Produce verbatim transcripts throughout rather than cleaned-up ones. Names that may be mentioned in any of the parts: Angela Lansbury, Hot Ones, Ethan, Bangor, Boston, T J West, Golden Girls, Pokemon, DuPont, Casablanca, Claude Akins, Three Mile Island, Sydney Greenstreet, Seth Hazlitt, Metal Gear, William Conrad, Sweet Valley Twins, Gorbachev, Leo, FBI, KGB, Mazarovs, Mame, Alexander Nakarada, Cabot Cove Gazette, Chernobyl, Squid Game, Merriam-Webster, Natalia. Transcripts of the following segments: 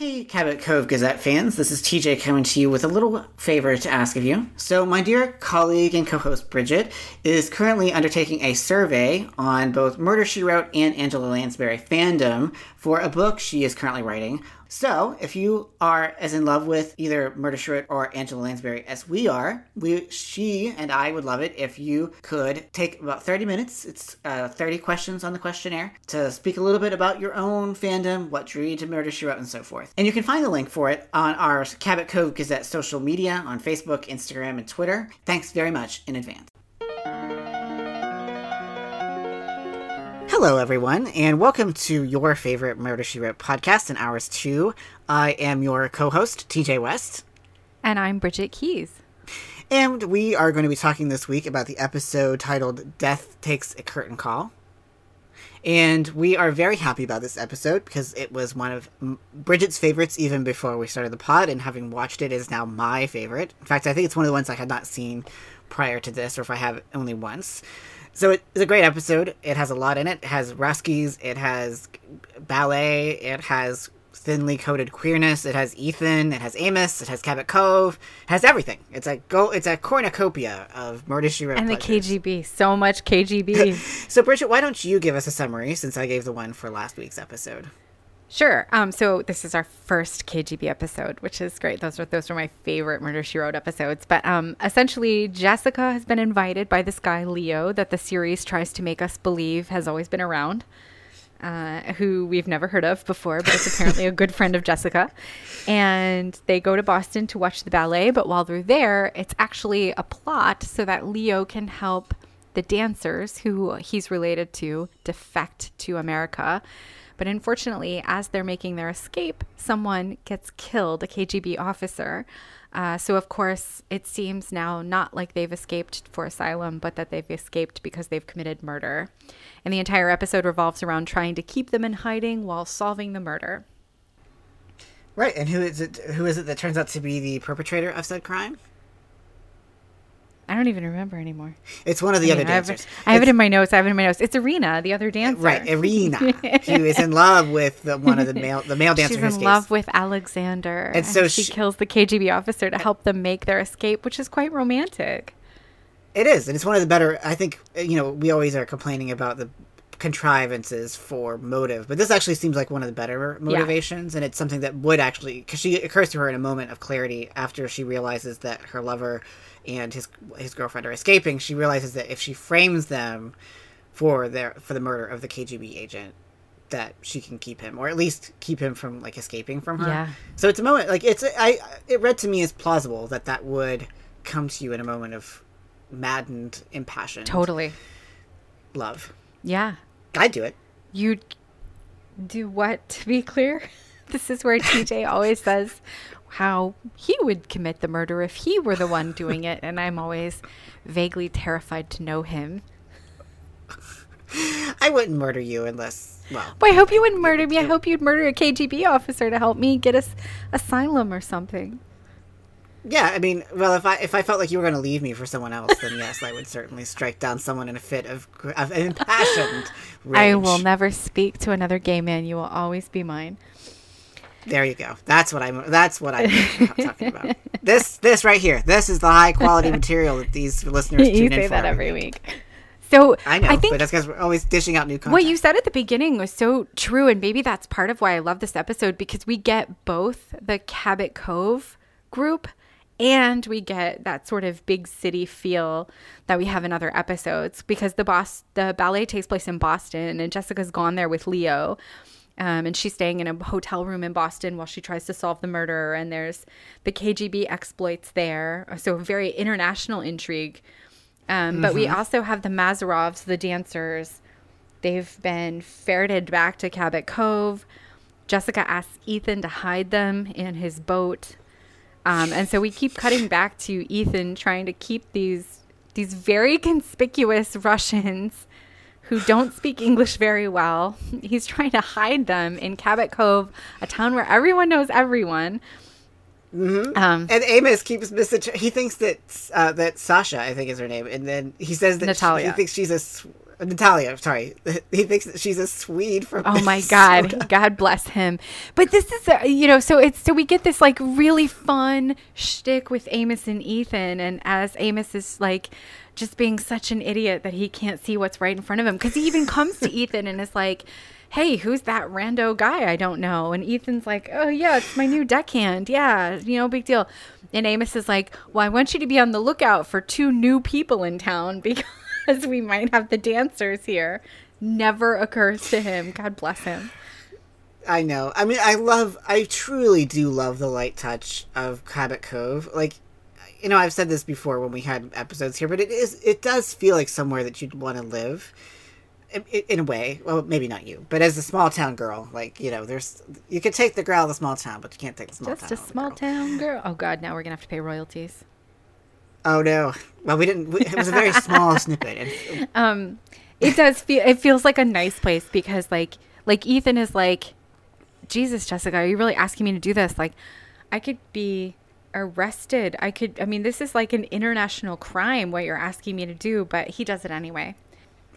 Hey Cabot Cove Gazette fans, this is T J coming to you with a little favor to ask of you. So my dear colleague and co-host Bridget is currently undertaking a survey on both Murder, She Wrote and Angela Lansbury fandom for a book she is currently writing. So if you are as in love with either Murder, She Wrote or Angela Lansbury as we are, we, she and I would love it if you could take about thirty minutes, it's uh, thirty questions on the questionnaire, to speak a little bit about your own fandom, what drew you to Murder, She Wrote, and so forth. And you can find the link for it on our Cabot Cove Gazette social media on Facebook, Instagram, and Twitter. Thanks very much in advance. Hello, everyone, and welcome to your favorite Murder, She Wrote podcast and ours, too. I am your co-host, T J West. And I'm Bridget Keys. And we are going to be talking this week about the episode titled Death Takes a Curtain Call. And we are very happy about this episode because it was one of Bridget's favorites even before we started the pod, and having watched it is now my favorite. In fact, I think it's one of the ones I had not seen prior to this, or if I have only once. So it's a great episode. It has a lot in it. It has Ruskies. It has ballet. It has thinly coded queerness. It has Ethan. It has Amos. It has Cabot Cove. It has everything. It's a go. It's a cornucopia of Murder, She Wrote and pleasures. The K G B. So much K G B. So Bridget, why don't you give us a summary since I gave the one for last week's episode? Sure. Um, so this is our first K G B episode, which is great. Those are those are my favorite Murder, She Wrote episodes. But um, essentially, Jessica has been invited by this guy, Leo, that the series tries to make us believe has always been around, uh, who we've never heard of before, but is apparently a good friend of Jessica. And they go to Boston to watch the ballet. But while they're there, it's actually a plot so that Leo can help the dancers who he's related to defect to America. But unfortunately, as they're making their escape, someone gets killed, a K G B officer. Uh, so, of course, it seems now not like they've escaped for asylum, but that they've escaped because they've committed murder. And the entire episode revolves around trying to keep them in hiding while solving the murder. Right. And who is it, who is it that turns out to be the perpetrator of said crime? I don't even remember anymore. It's one of the I mean, other dancers. I have, I have it in my notes. I have it in my notes. It's Irina, the other dancer. Right, Irina, who is in love with the, one of the male the male dancers. She's in, in his love case. with Alexander, and so and she, she kills the K G B officer to help them make their escape, which is quite romantic. It is, and it's one of the better. I think you know we always are complaining about the contrivances for motive, but this actually seems like one of the better motivations, yeah. And it's something that would actually, because she occurs to her in a moment of clarity after she realizes that her lover and his his girlfriend are escaping. She realizes that if she frames them for their for the murder of the K G B agent, that she can keep him, or at least keep him from like escaping from her. Yeah. So it's a moment like it's I it read to me as plausible that that would come to you in a moment of maddened, impassioned, totally love. Yeah. I'd do it. You'd do what, to be clear? This is where T J always says how he would commit the murder if he were the one doing it, and I'm always vaguely terrified to know him. I wouldn't murder you unless, well... well I hope you wouldn't murder me. I hope you'd murder a K G B officer to help me get us asylum or something. Yeah, I mean, well, if I if I felt like you were going to leave me for someone else, then yes, I would certainly strike down someone in a fit of, of impassioned rage. I will never speak to another gay man. You will always be mine. There you go. That's what I'm. That's what I'm talking about. This this right here. This is the high quality material that these listeners tune in for. You say that every week. week. So I know, I think but that's because we're always dishing out new content. What you said at the beginning was so true, and maybe that's part of why I love this episode, because we get both the Cabot Cove group. And we get that sort of big city feel that we have in other episodes, because the boss, the ballet takes place in Boston, and Jessica's gone there with Leo, um, and she's staying in a hotel room in Boston while she tries to solve the murder. And there's the K G B exploits there, so very international intrigue. Um, mm-hmm. But we also have the Mazarovs, the dancers. They've been ferreted back to Cabot Cove. Jessica asks Ethan to hide them in his boat. Um, and so we keep cutting back to Ethan trying to keep these these very conspicuous Russians who don't speak English very well. He's trying to hide them in Cabot Cove, a town where everyone knows everyone. Mm-hmm. Um, and Amos keeps missing. He thinks that uh, that Sasha, I think is her name, and then he says that Natalia. She, he thinks she's a Natalia, sorry. He thinks that she's a Swede from Oh my Minnesota. God. God bless him. But this is, a, you know, so it's, so we get this like really fun shtick with Amos and Ethan. And as Amos is like just being such an idiot that he can't see what's right in front of him. Cause he even comes to Ethan and is like, hey, who's that rando guy I don't know? And Ethan's like, oh, yeah, it's my new deckhand. Yeah, you know, big deal. And Amos is like, well, I want you to be on the lookout for two new people in town because we might have the dancers here. Never occurs to him. God bless him. I know. I mean, I love, I truly do love the light touch of Cabot Cove. Like, you know, I've said this before when we had episodes here, but it is, it does feel like somewhere that you'd want to live. In a way, well, maybe not you, but as a small town girl, like, you know, there's, you can take the girl out of the small town, but you can't take the small town. Just a small town girl. Oh God, now we're gonna have to pay royalties. Oh no! Well, we didn't. We, it was a very small snippet. And, um, it does feel. It feels like a nice place because, like, like Ethan is like, Jesus, Jessica, are you really asking me to do this? Like, I could be arrested. I could. I mean, this is like an international crime. What you're asking me to do, but he does it anyway.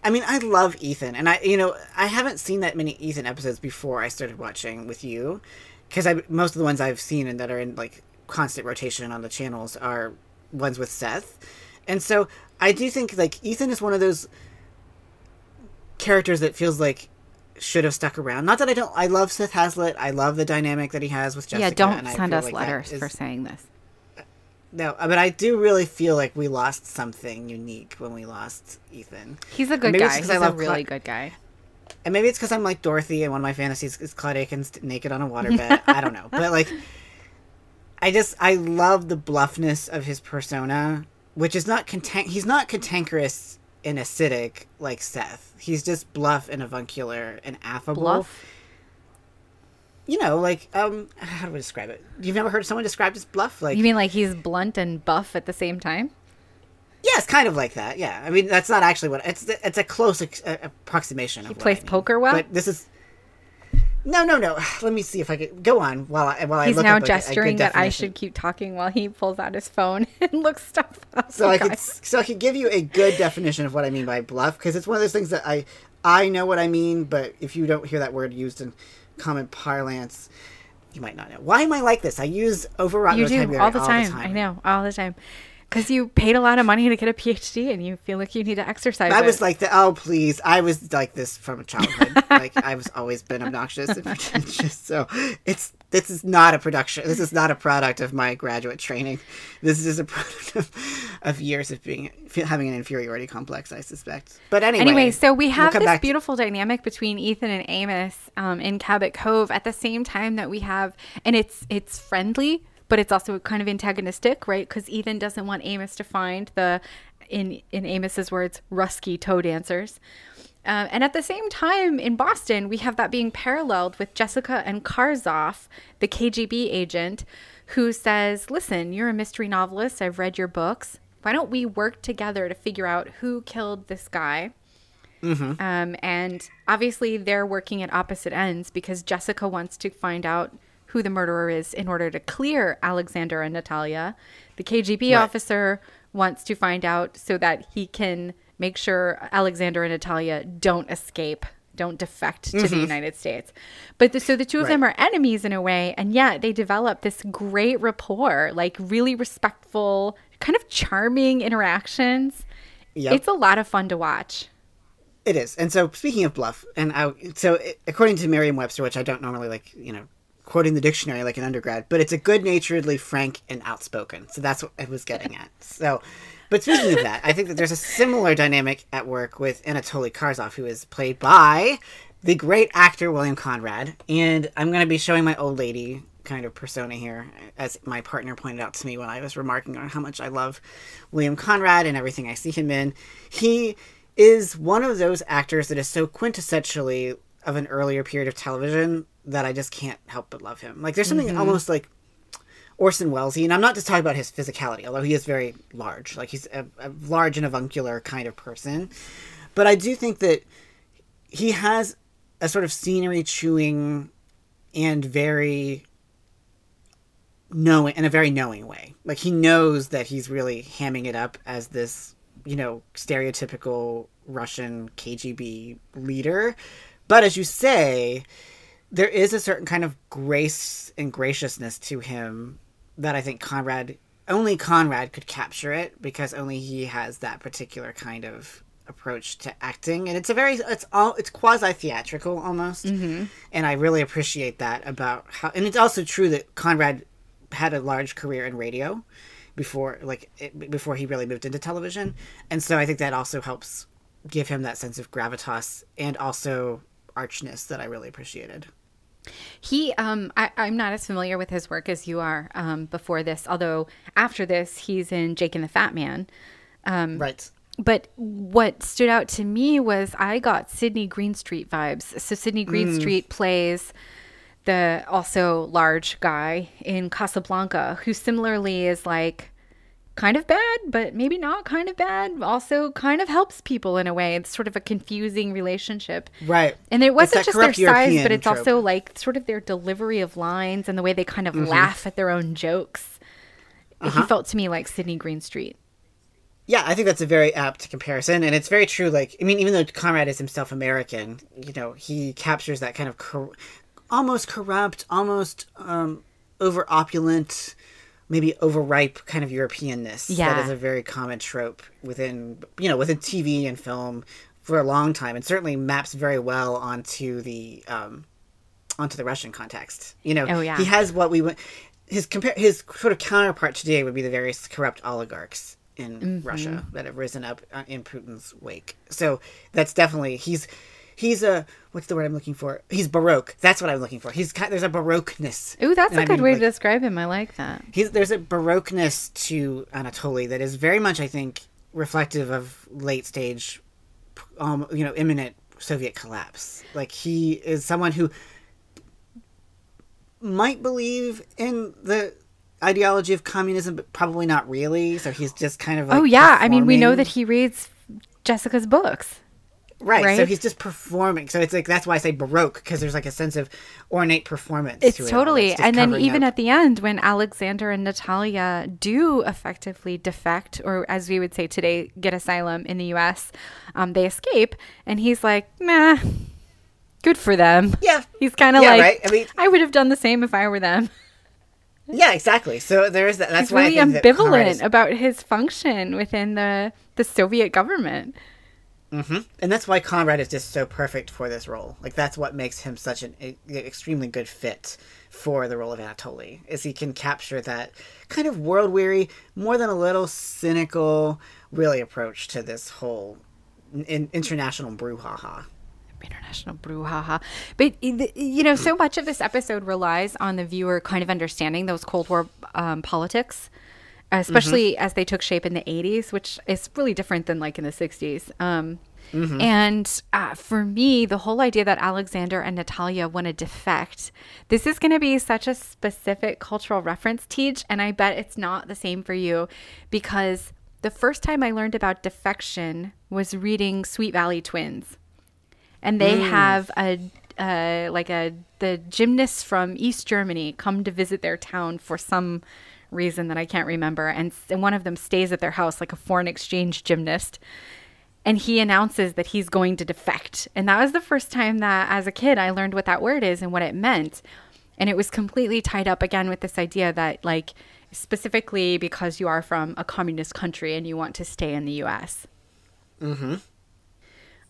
I mean, I love Ethan, and I, you know, I haven't seen that many Ethan episodes before I started watching with you, because I most of the ones I've seen and that are in like constant rotation on the channels are ones with Seth, and so I do think like Ethan is one of those characters that feels like should have stuck around. Not that I don't, I love Seth Hazlitt, I love the dynamic that he has with Jessica. Yeah, don't and send I us like letters is, for saying this. No, but I do really feel like we lost something unique when we lost Ethan. He's a good guy. He's I love a really Cla- good guy. And maybe it's because I'm like Dorothy and one of my fantasies is Claude Akins naked on a waterbed. I don't know. But like, I just, I love the bluffness of his persona, which is not, contan- he's not cantankerous and acidic like Seth. He's just bluff and avuncular and affable. Bluff? You know, like, um, how do we describe it? You've never heard someone described as bluff? Like, you mean like he's blunt and buff at the same time? Yes, kind of like that, yeah. I mean, that's not actually what... It's it's a close ex- approximation of he what plays I mean. Poker well? But this is... No, no, no. Let me see if I can... Go on while I, while I look up. He's now gesturing that I should keep talking while he pulls out his phone and looks stuff up. So, oh, I could, so I could give you a good definition of what I mean by bluff, because it's one of those things that I, I know what I mean, but if you don't hear that word used in... common parlance, you might not know. Why am I like this? I use overwrought vocabulary all the time. I know, all the time. Because you paid a lot of money to get a P H D and you feel like you need to exercise I it. was like, the, oh, please. I was like this from childhood. Like, I've always been obnoxious and pretentious. So it's this is not a production. This is not a product of my graduate training. This is a product of, of years of being having an inferiority complex, I suspect. But anyway. Anyway, so we have we'll this beautiful to- dynamic between Ethan and Amos um, in Cabot Cove at the same time that we have, and it's it's friendly, but it's also kind of antagonistic, right? Because Ethan doesn't want Amos to find the, in in Amos's words, rusky toe dancers. Um, and at the same time in Boston, we have that being paralleled with Jessica and Karzoff, the K G B agent, who says, listen, you're a mystery novelist. I've read your books. Why don't we work together to figure out who killed this guy? Mm-hmm. Um, and obviously they're working at opposite ends because Jessica wants to find out who the murderer is in order to clear Alexander and Natalia. The K G B right. officer wants to find out so that he can make sure Alexander and Natalia don't escape, don't defect to mm-hmm. the United States. But the, so the two of right. them are enemies in a way, and yet they develop this great rapport, like really respectful, kind of charming interactions. Yep. It's a lot of fun to watch. It is. And so speaking of bluff, and I, so it, according to Merriam-Webster, which I don't normally like, you know, quoting the dictionary like an undergrad, but it's a good-naturedly frank and outspoken. So that's what I was getting at. So, but speaking of that, I think that there's a similar dynamic at work with Anatoly Karzoff, who is played by the great actor William Conrad. And I'm going to be showing my old lady kind of persona here, as my partner pointed out to me when I was remarking on how much I love William Conrad and everything I see him in. He is one of those actors that is so quintessentially of an earlier period of television that I just can't help but love him. Like, there's something mm-hmm. almost like Orson Welles-y, and I'm not just talking about his physicality, although he is very large. Like, he's a, a large and avuncular kind of person. But I do think that he has a sort of scenery-chewing and very knowing, in a very knowing way. Like, he knows that he's really hamming it up as this, you know, stereotypical Russian K G B leader. But as you say, there is a certain kind of grace and graciousness to him that I think Conrad, only Conrad could capture it, because only he has that particular kind of approach to acting. And it's a very, it's all, it's quasi-theatrical almost. Mm-hmm. And I really appreciate that about how, and it's also true that Conrad had a large career in radio before, like, it, before he really moved into television. And so I think that also helps give him that sense of gravitas and also archness that I really appreciated. He, um, I, I'm not as familiar with his work as you are um, before this, although after this, he's in Jake and the Fat Man. Um, right. But what stood out to me was I got Sydney Greenstreet vibes. So Sydney Greenstreet mm. plays the also large guy in Casablanca, who similarly is like kind of bad, but maybe not kind of bad. Also kind of helps people in a way. It's sort of a confusing relationship. Right. And it wasn't just their European size, but it's trope. Also like sort of their delivery of lines and the way they kind of mm-hmm. laugh at their own jokes. Uh-huh. He felt to me like Sydney Greenstreet. Yeah, I think that's a very apt comparison, and it's very true. Like, I mean, even though Conrad is himself American, you know, he captures that kind of cor- almost corrupt, almost um, over opulent, maybe overripe kind of Europeanness. Yeah. That is a very common trope within, you know, within T V and film for a long time, and certainly maps very well onto the um, onto the Russian context. You know, oh, yeah. He has what we would his compare his sort of counterpart today would be the various corrupt oligarchs in mm-hmm. Russia that have risen up in Putin's wake. So that's definitely, he's, he's a, what's the word I'm looking for? He's Baroque. That's what I'm looking for. He's kind, there's a Baroqueness. Ooh, that's and a I good mean, way like, to describe him. I like that. He's, there's a Baroqueness to Anatoly that is very much, I think, reflective of late stage, um, you know, imminent Soviet collapse. Like, he is someone who might believe in the ideology of communism, but probably not really. So he's just kind of like, oh yeah, performing. I mean, we know that he reads Jessica's books, right? right? So he's just performing. So it's like, that's why I say Baroque, because there's like a sense of ornate performance. It's to totally. It it's and then even up. At the end, when Alexander and Natalia do effectively defect, or as we would say today, get asylum in the U S, um, they escape, and he's like, nah, good for them. Yeah, he's kind of yeah, like, right? I mean, I would have done the same if I were them. Yeah, exactly. So there is that. That's why he's really ambivalent is... about his function within the, the Soviet government. Mm-hmm. And that's why Conrad is just so perfect for this role. Like, that's what makes him such an a, extremely good fit for the role of Anatoly, is he can capture that kind of world-weary, more than a little cynical, really approach to this whole in, international brouhaha. International brouhaha. But, you know, so much of this episode relies on the viewer kind of understanding those Cold War um, politics, especially mm-hmm. as they took shape in the eighties, which is really different than like in the sixties. Um, mm-hmm. And uh, for me, the whole idea that Alexander and Natalia want to defect, this is going to be such a specific cultural reference, Teej, and I bet it's not the same for you, because the first time I learned about defection was reading Sweet Valley Twins. And they mm. have a uh, like a the gymnasts from East Germany come to visit their town for some reason that I can't remember, and, and one of them stays at their house, like a foreign exchange gymnast, and he announces that he's going to defect. And that was the first time that, as a kid, I learned what that word is and what it meant. And it was completely tied up again with this idea that, like, specifically because you are from a communist country and you want to stay in the U S. Mm-hmm.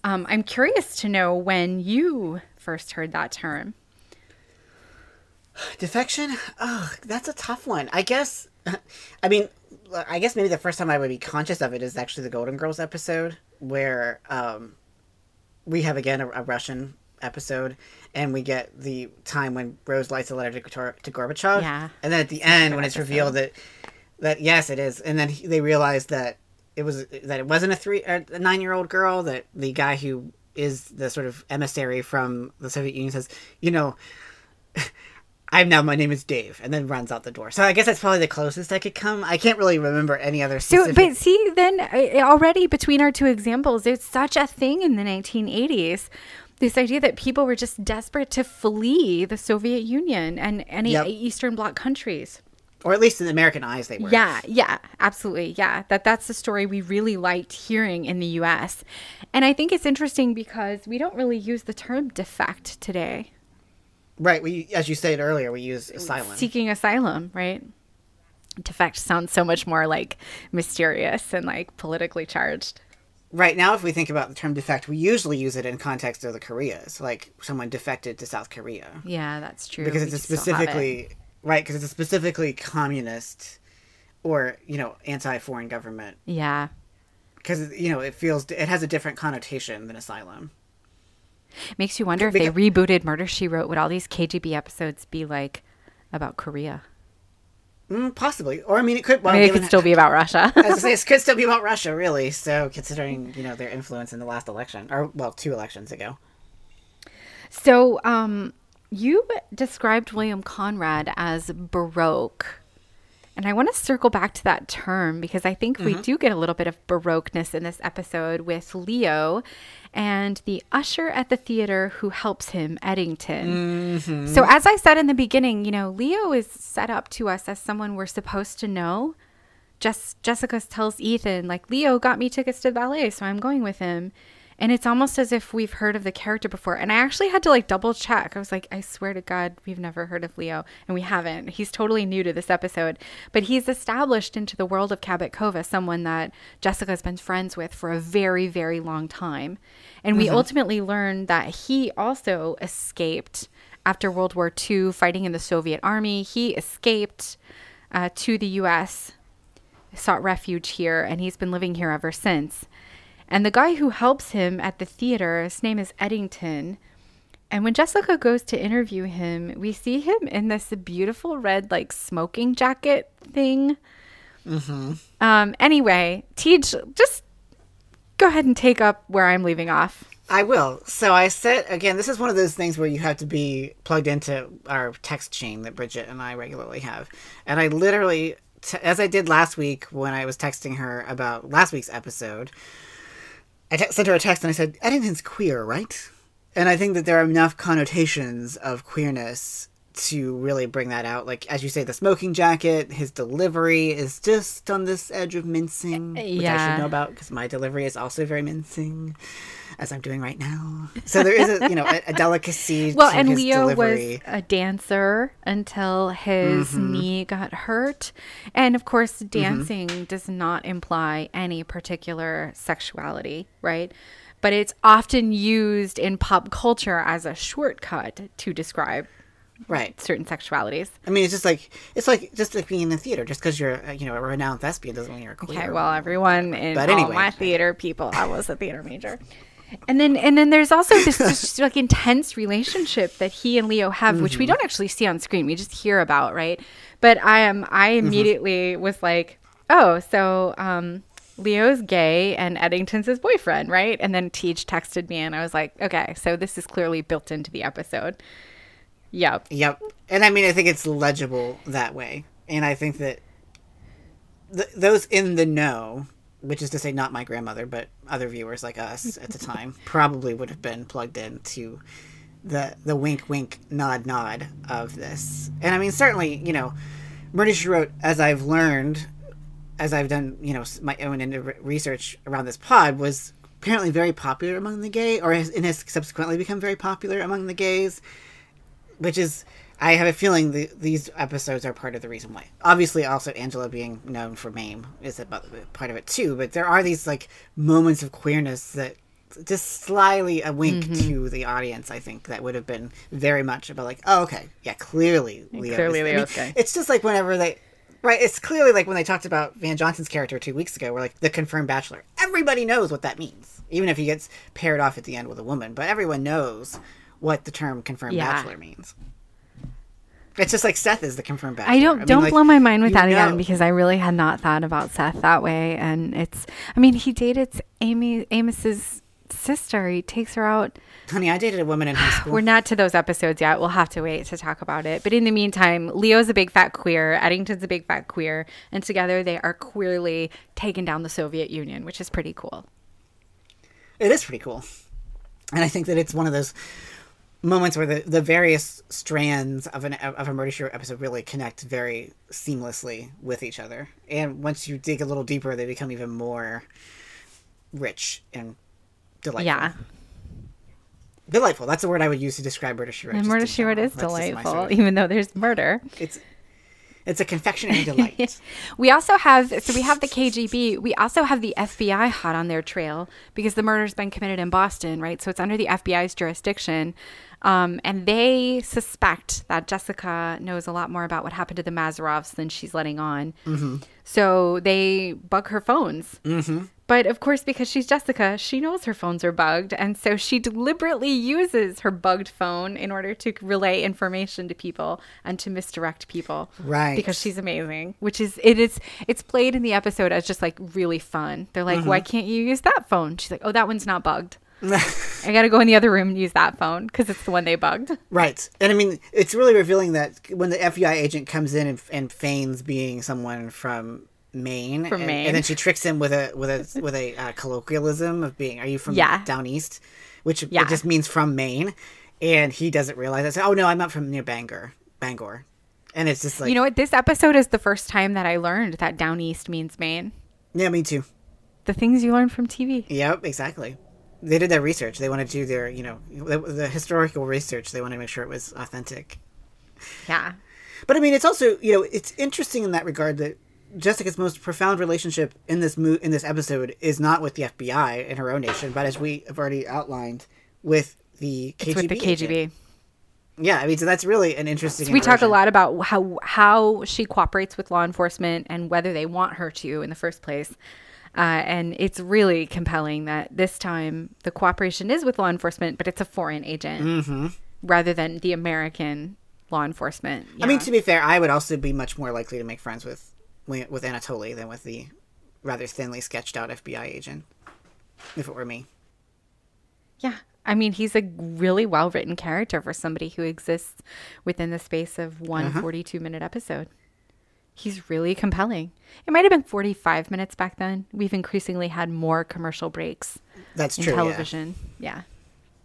Um, I'm curious to know when you first heard that term. Defection? Oh, that's a tough one. I guess, I mean, I guess maybe the first time I would be conscious of it is actually the Golden Girls episode, where um, we have, again, a, a Russian episode, and we get the time when Rose writes a letter to, to Gorbachev. Yeah. And then at the end, when episode. It's revealed that, that, yes, it is. And then he, they realize that It was that it wasn't a three, a nine-year-old girl. That the guy who is the sort of emissary from the Soviet Union says, you know, I'm now, my name is Dave, and then runs out the door. So I guess that's probably the closest I could come. I can't really remember any other. Specific... So, but see, then already between our two examples, it's such a thing in the nineteen eighties. This idea that people were just desperate to flee the Soviet Union and any yep. Eastern Bloc countries. Or at least in American eyes, they were. Yeah, yeah, absolutely. Yeah, that that's the story we really liked hearing in the U S. And I think it's interesting because we don't really use the term defect today. Right. We, as you said earlier, we use asylum. Seeking asylum, right? Defect sounds so much more like mysterious and like politically charged. Right now, if we think about the term defect, we usually use it in context of the Koreas, like someone defected to South Korea. Yeah, that's true. Because it's a specifically... Right, because it's a specifically communist or, you know, anti-foreign government. Yeah. Because, you know, it feels, it has a different connotation than asylum. Makes you wonder if because, they rebooted Murder, She Wrote, would all these K G B episodes be, like, about Korea? Mm, possibly. Or, I mean, it could... Well, I mean, it could still be about Russia. I was going to say, it could still be about Russia, really. So, considering, you know, their influence in the last election, or, well, two elections ago. So, um... you described William Conrad as Baroque. And I want to circle back to that term because I think mm-hmm. we do get a little bit of Baroqueness in this episode with Leo and the usher at the theater who helps him, Eddington. Mm-hmm. So as I said in the beginning, you know, Leo is set up to us as someone we're supposed to know. Just Jessica tells Ethan, like, Leo got me tickets to the ballet, so I'm going with him. And it's almost as if we've heard of the character before. And I actually had to like double check. I was like, I swear to God, we've never heard of Leo. And we haven't. He's totally new to this episode. But he's established into the world of Cabot Cove as someone that Jessica's been friends with for a very, very long time. And we mm-hmm. ultimately learn that he also escaped after World War Two, fighting in the Soviet army. He escaped uh, to the U S, sought refuge here, and he's been living here ever since. And the guy who helps him at the theater, his name is Eddington. And when Jessica goes to interview him, we see him in this beautiful red, like, smoking jacket thing. Mm-hmm. Um, anyway, Tej, just go ahead and take up where I'm leaving off. I will. So I said, again, this is one of those things where you have to be plugged into our text chain that Bridget and I regularly have. And I literally, t- as I did last week when I was texting her about last week's episode... I te- sent her a text and I said, Eddington's queer, right? And I think that there are enough connotations of queerness to really bring that out. Like, as you say, the smoking jacket, his delivery is just on this edge of mincing, yeah. which I should know about because my delivery is also very mincing, as I'm doing right now. So there is a, you know, a, a delicacy well, to his delivery. Well, and Leo was a dancer until his mm-hmm. knee got hurt. And of course, dancing mm-hmm. does not imply any particular sexuality, right? But it's often used in pop culture as a shortcut to describe right certain sexualities. I mean, it's just like it's like just like being in the theater. Just because you're you know a renowned thespian doesn't mean you're queer. Okay, well, everyone in but all anyway. my theater people, I was a theater major. And then and then there's also this just like intense relationship that he and Leo have, mm-hmm. which we don't actually see on screen. We just hear about, right? But I am um, I immediately mm-hmm. was like, oh, so um, Leo's gay and Eddington's his boyfriend, right? And then Tej texted me and I was like, okay, so this is clearly built into the episode. Yep. Yep. And I mean, I think it's legible that way. And I think that th- those in the know... which is to say not my grandmother, but other viewers like us at the time, probably would have been plugged into the the wink, wink, nod, nod of this. And I mean, certainly, you know, Murder, She Wrote, as I've learned, as I've done, you know, my own research around this pod, was apparently very popular among the gay, or has, and has subsequently become very popular among the gays, which is... I have a feeling the, these episodes are part of the reason why. Obviously, also Angela being known for Mame is a part of it too. But there are these like moments of queerness that just slyly a wink mm-hmm. to the audience. I think that would have been very much about like, oh, okay, yeah, clearly Leo. Clearly is, Leo. I mean, okay. It's just like whenever they, right? It's clearly like when they talked about Van Johnson's character two weeks ago, where like the confirmed bachelor. Everybody knows what that means, even if he gets paired off at the end with a woman. But everyone knows what the term confirmed yeah. bachelor means. It's just like Seth is the confirmed bachelor. I don't I mean, don't like, blow my mind with that know. again because I really had not thought about Seth that way. And it's, I mean, he dated Amy Amos's sister. He takes her out. Honey, I dated a woman in high school. We're not to those episodes yet. We'll have to wait to talk about it. But in the meantime, Leo's a big fat queer. Eddington's a big fat queer. And together they are queerly taking down the Soviet Union, which is pretty cool. It is pretty cool. And I think that it's one of those moments where the, the various strands of an of a Murder She Wrote episode really connect very seamlessly with each other. And once you dig a little deeper, they become even more rich and delightful. Yeah. Delightful. That's the word I would use to describe Murder She Wrote. And Murder She Wrote is delightful, even though there's murder. It's it's a confectionery delight. We also have, so we have the K G B. We also have the F B I hot on their trail because the murder's been committed in Boston, right? So it's under the F B I's jurisdiction. Um, and they suspect that Jessica knows a lot more about what happened to the Mazarovs than she's letting on. Mm-hmm. So they bug her phones. Mm-hmm. But of course, because she's Jessica, she knows her phones are bugged. And so she deliberately uses her bugged phone in order to relay information to people and to misdirect people. Right. Because she's amazing, which is, it is, it's played in the episode as just like really fun. They're like, mm-hmm. why can't you use that phone? She's like, oh, that one's not bugged. I got to go in the other room and use that phone because it's the one they bugged. Right. And I mean, it's really revealing that when the F B I agent comes in and, and feigns being someone from Maine, from and, Maine, and then she tricks him with a with a with a uh, colloquialism of being, "Are you from yeah. down east?" Which yeah. it just means from Maine, and he doesn't realize that. So, oh no, I'm not from near Bangor, Bangor, and it's just like, you know what? This episode is the first time that I learned that down east means Maine. Yeah, me too. The things you learn from T V. Yep, exactly. They did their research. They wanted to do their, you know, the, the historical research. They wanted to make sure it was authentic. Yeah, but I mean, it's also, you know, it's interesting in that regard that Jessica's most profound relationship in this mo- in this episode is not with the F B I in her own nation, but as we have already outlined, with the K G B. It's with the K G B. Agent. Yeah, I mean, so that's really an interesting. So we talk a lot about how how she cooperates with law enforcement and whether they want her to in the first place, uh, and it's really compelling that this time the cooperation is with law enforcement, but it's a foreign agent mm-hmm. rather than the American law enforcement. Yeah. I mean, to be fair, I would also be much more likely to make friends with. with Anatoly than with the rather thinly sketched out F B I agent, if it were me. Yeah. I mean, he's a really well-written character for somebody who exists within the space of one uh-huh. forty-two minute episode. He's really compelling. It might have been forty-five minutes back then. We've increasingly had more commercial breaks. That's in true. Television. Yeah.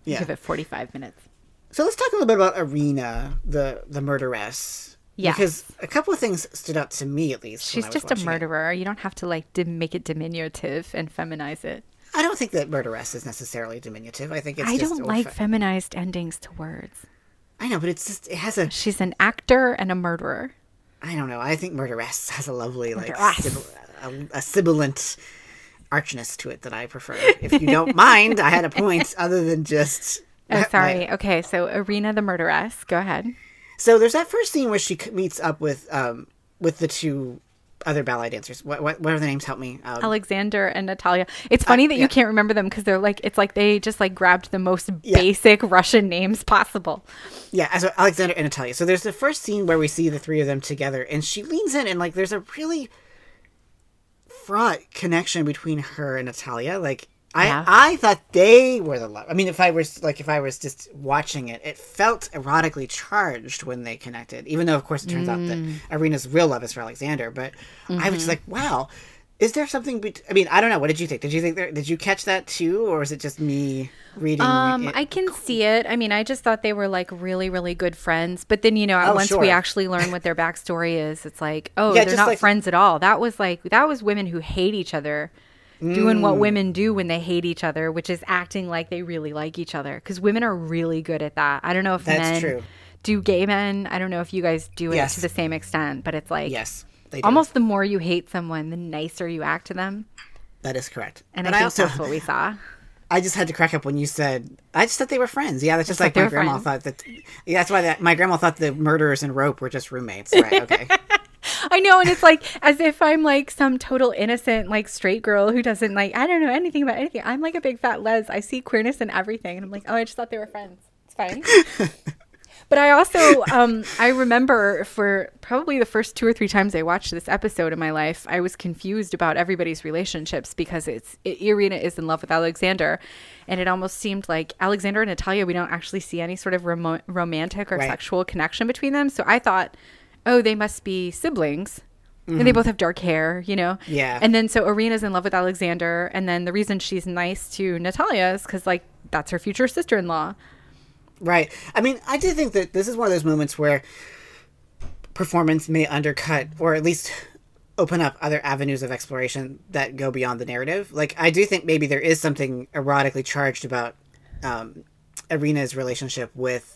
Yeah. yeah. Give it forty-five minutes. So let's talk a little bit about Irina, the, the murderess. Yeah, because a couple of things stood out to me, at least. She's just a murderer. It. You don't have to like dim- make it diminutive and feminize it. I don't think that "murderess" is necessarily diminutive. I think it's. I just don't like fe- feminized endings to words. I know, but it's just it has a. She's an actor and a murderer. I don't know. I think "murderess" has a lovely like sibil- a, a sibilant archness to it that I prefer. If you don't mind, I had a point other than just. Oh, sorry. My... Okay, so Irina the murderess. Go ahead. So there's that first scene where she meets up with um, with the two other ballet dancers. What what, what are their names? Help me. Um, Alexander and Natalia. It's funny uh, that yeah. you can't remember them because they're like it's like they just like grabbed the most yeah. basic Russian names possible. Yeah, so Alexander and Natalia. So there's the first scene where we see the three of them together, and she leans in, and like there's a really fraught connection between her and Natalia. Like I yeah. I thought they were the love. I mean, if I was like, if I was just watching it, it felt erotically charged when they connected. Even though, of course, it turns mm. out that Irina's real love is for Alexander. But mm-hmm. I was just like, wow, is there something? Be- I mean, I don't know. What did you think? Did you think there? Did you catch that too, or is it just me reading? Um, it? I can see it. I mean, I just thought they were like really, really good friends. But then you know, oh, once sure. we actually learn what their backstory is, it's like, oh, yeah, they're not like- friends at all. That was like that was women who hate each other. Doing mm. what women do when they hate each other, which is acting like they really like each other. Because women are really good at that. I don't know if That's men true. do gay men. I don't know if you guys do yes. it to the same extent. But it's like yes, they do. Almost the more you hate someone, the nicer you act to them. That is correct. And but I think I also, that's what we saw. I just had to crack up when you said, I just thought they were friends. Yeah, that's just, just like, like my grandma friends. thought that. Yeah, that's why that, my grandma thought the murderers in Rope were just roommates. Right, okay. I know, and it's like as if I'm like some total innocent like straight girl who doesn't like I don't know anything about anything. I'm like a big fat les. I see queerness in everything, and I'm like, oh, I just thought they were friends. It's fine. But I also um, I remember for probably the first two or three times I watched this episode in my life, I was confused about everybody's relationships because it's it, Irina is in love with Alexander, and it almost seemed like Alexander and Natalia. We don't actually see any sort of rom- romantic or right. sexual connection between them. So I thought. Oh, they must be siblings. Mm-hmm. And they both have dark hair, you know? Yeah. And then so Irina's in love with Alexander. And then the reason she's nice to Natalia is because, like, that's her future sister-in-law. Right. I mean, I do think that this is one of those moments where performance may undercut or at least open up other avenues of exploration that go beyond the narrative. Like, I do think maybe there is something erotically charged about um, Irina's relationship with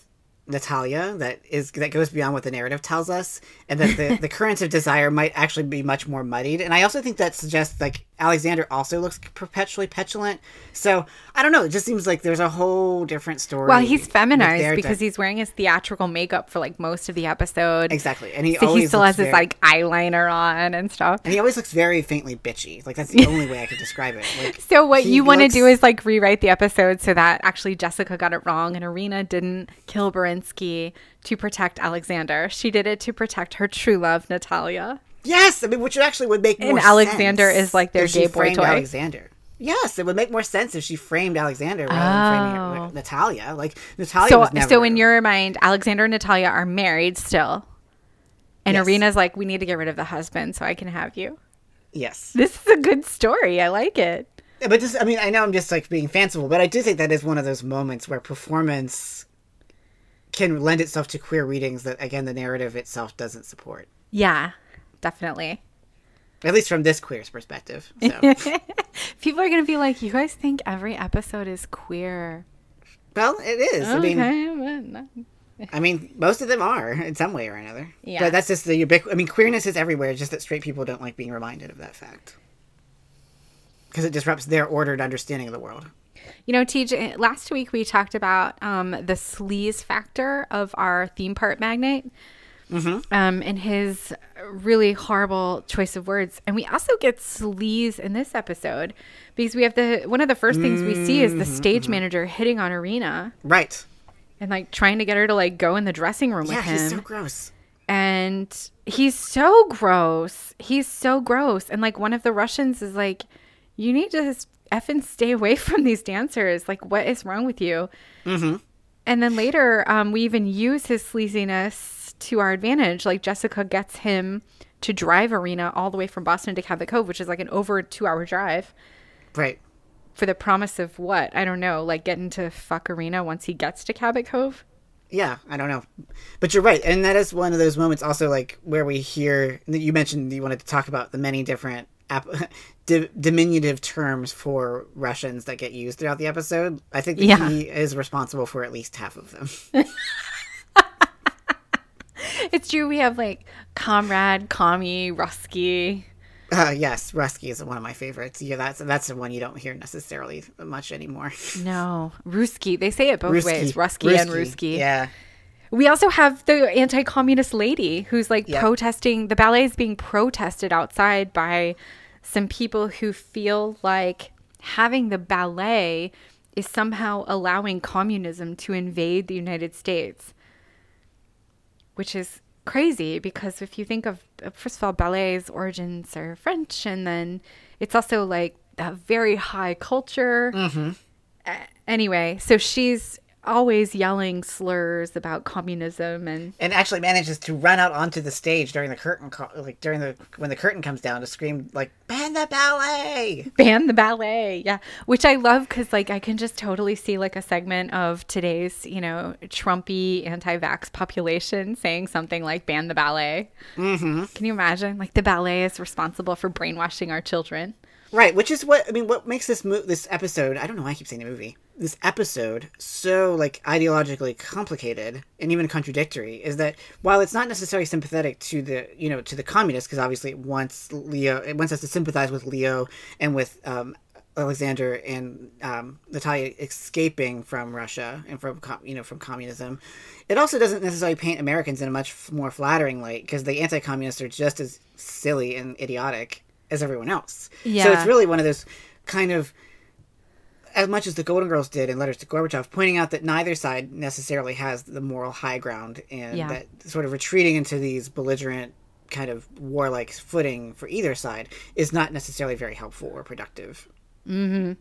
Natalia that is that goes beyond what the narrative tells us, and that the, the currents of desire might actually be much more muddied. And I also think that suggests, like, Alexander also looks perpetually petulant. So I don't know, it just seems like there's a whole different story. Well, he's feminized because de- he's wearing his theatrical makeup for like most of the episode. Exactly. And he so always he still has very, his like eyeliner on and stuff, and he always looks very faintly bitchy. Like, that's the only way I could describe it. Like, so what you want to do is like rewrite the episode so that actually Jessica got it wrong and Irina didn't kill Baran to protect Alexander. She did it to protect her true love, Natalia. Yes, I mean, which actually would make more sense. And Alexander sense is like their gay boy toy. Alexander. Yes, it would make more sense if she framed Alexander rather than oh. framing her, Natalia. Like, Natalia so, was never... So in your mind, Alexander and Natalia are married still. And yes. Irina's like, we need to get rid of the husband so I can have you. Yes. This is a good story. I like it. Yeah, but just, I mean, I know I'm just like being fanciful, but I do think that is one of those moments where performance can lend itself to queer readings that, again, the narrative itself doesn't support. Yeah, definitely. At least from this queer's perspective. So. People are going to be like, you guys think every episode is queer. Well, it is. Okay, I mean, I mean, most of them are in some way or another. Yeah. But that's just the ubiqu- I mean, queerness is everywhere. It's just that straight people don't like being reminded of that fact. Because it disrupts their ordered understanding of the world. You know, T J, last week we talked about um, the sleaze factor of our theme park magnate mm-hmm. um, and his really horrible choice of words. And we also get sleaze in this episode because we have the one of the first things we see is the stage mm-hmm. manager hitting on Irina. Right. And like trying to get her to like go in the dressing room yeah, with him. Yeah, he's so gross. And he's so gross. He's so gross. And like one of the Russians is like, you need to effing stay away from these dancers. Like, what is wrong with you? Mm-hmm. And then later, um, we even use his sleaziness to our advantage. Like, Jessica gets him to drive Irina all the way from Boston to Cabot Cove, which is like an over two-hour drive. Right. For the promise of what? I don't know. Like, getting to fuck Irina once he gets to Cabot Cove? Yeah, I don't know. But you're right. And that is one of those moments also, like, where we hear... You mentioned you wanted to talk about the many different... Ap- di- diminutive terms for Russians that get used throughout the episode. I think that yeah. he is responsible for at least half of them. It's true. We have like comrade, commie, Rusky. Uh, yes, Rusky is one of my favorites. Yeah, that's that's the one you don't hear necessarily much anymore. No, Rusky. They say it both Rusky. ways. Rusky, Rusky and Rusky. Yeah. We also have the anti-communist lady who's like yep. protesting. The ballet is being protested outside by some people who feel like having the ballet is somehow allowing communism to invade the United States, which is crazy because if you think of, first of all, ballet's origins are French, and then it's also like a very high culture. Mm-hmm. Uh, anyway, so she's always yelling slurs about communism and and actually manages to run out onto the stage during the curtain call, like during the when the curtain comes down to scream like ban the ballet ban the ballet yeah, which I love because like I can just totally see like a segment of today's, you know, Trumpy anti-vax population saying something like ban the ballet. Mm-hmm. Can you imagine, like, the ballet is responsible for brainwashing our children? Right, which is what, I mean, what makes this mo- this episode, I don't know why I keep saying the movie, this episode so, like, ideologically complicated and even contradictory is that while it's not necessarily sympathetic to the, you know, to the communists, because obviously it wants Leo, it wants us to sympathize with Leo and with um, Alexander and um, Natalia escaping from Russia and from, com- you know, from communism, it also doesn't necessarily paint Americans in a much more flattering light because the anti-communists are just as silly and idiotic as everyone else. Yeah. So it's really one of those kind of, as much as the Golden Girls did in Letters to Gorbachev, pointing out that neither side necessarily has the moral high ground and yeah. that sort of retreating into these belligerent kind of warlike footing for either side is not necessarily very helpful or productive. Mm-hmm.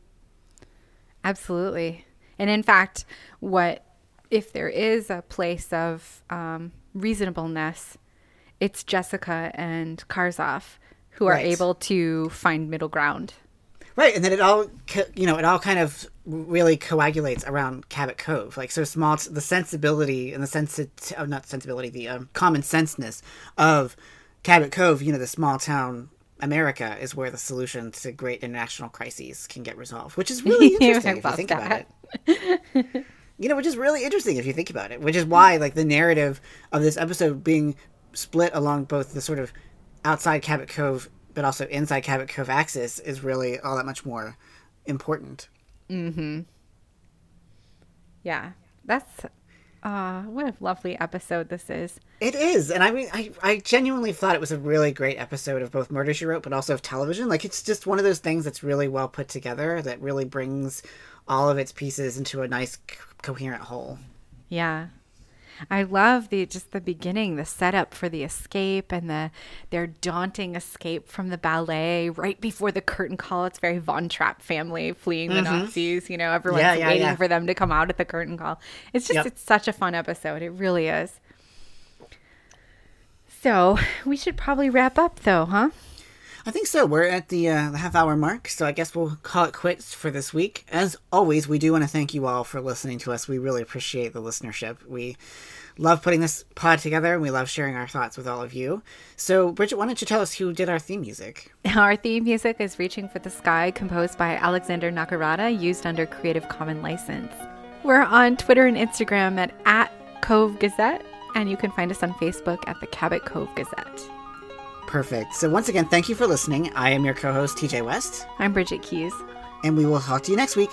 Absolutely. And in fact, what if there is a place of um, reasonableness, it's Jessica and Karzoff who are right. able to find middle ground. Right, and then it all, you know, it all kind of really coagulates around Cabot Cove. Like, so small, t- the sensibility and the sensit, oh, not sensibility, the um, common senseness of Cabot Cove, you know, the small town America is where the solution to great international crises can get resolved, which is really interesting if you think that. about it. You know, which is really interesting if you think about it, which is why, like, the narrative of this episode being split along both the sort of outside Cabot Cove but also inside Cabot Cove axis is really all that much more important. Mm-hmm. Yeah. That's, uh, what a lovely episode this is. It is. And I mean, I, I genuinely thought it was a really great episode of both Murder, She Wrote, but also of television. Like, it's just one of those things that's really well put together that really brings all of its pieces into a nice, c- coherent whole. Yeah. I love the just the beginning, the setup for the escape and the their daunting escape from the ballet right before the curtain call. It's very Von Trapp family fleeing the mm-hmm. Nazis. You know, everyone's yeah, yeah, waiting yeah. for them to come out at the curtain call. It's just yep. it's such a fun episode. It really is. So we should probably wrap up, though, huh? I think so. We're at the, uh, the half hour mark, so I guess we'll call it quits for this week. As always, we do want to thank you all for listening to us. We really appreciate the listenership. We love putting this pod together, and we love sharing our thoughts with all of you. So, Bridget, why don't you tell us who did our theme music? Our theme music is Reaching for the Sky, composed by Alexander Nakarada, used under Creative Commons license. We're on Twitter and Instagram at, at Cove Gazette, and you can find us on Facebook at the Cabot Cove Gazette. Perfect. So once again, thank you for listening. I am your co-host, T J West. I'm Bridget Keys. And we will talk to you next week.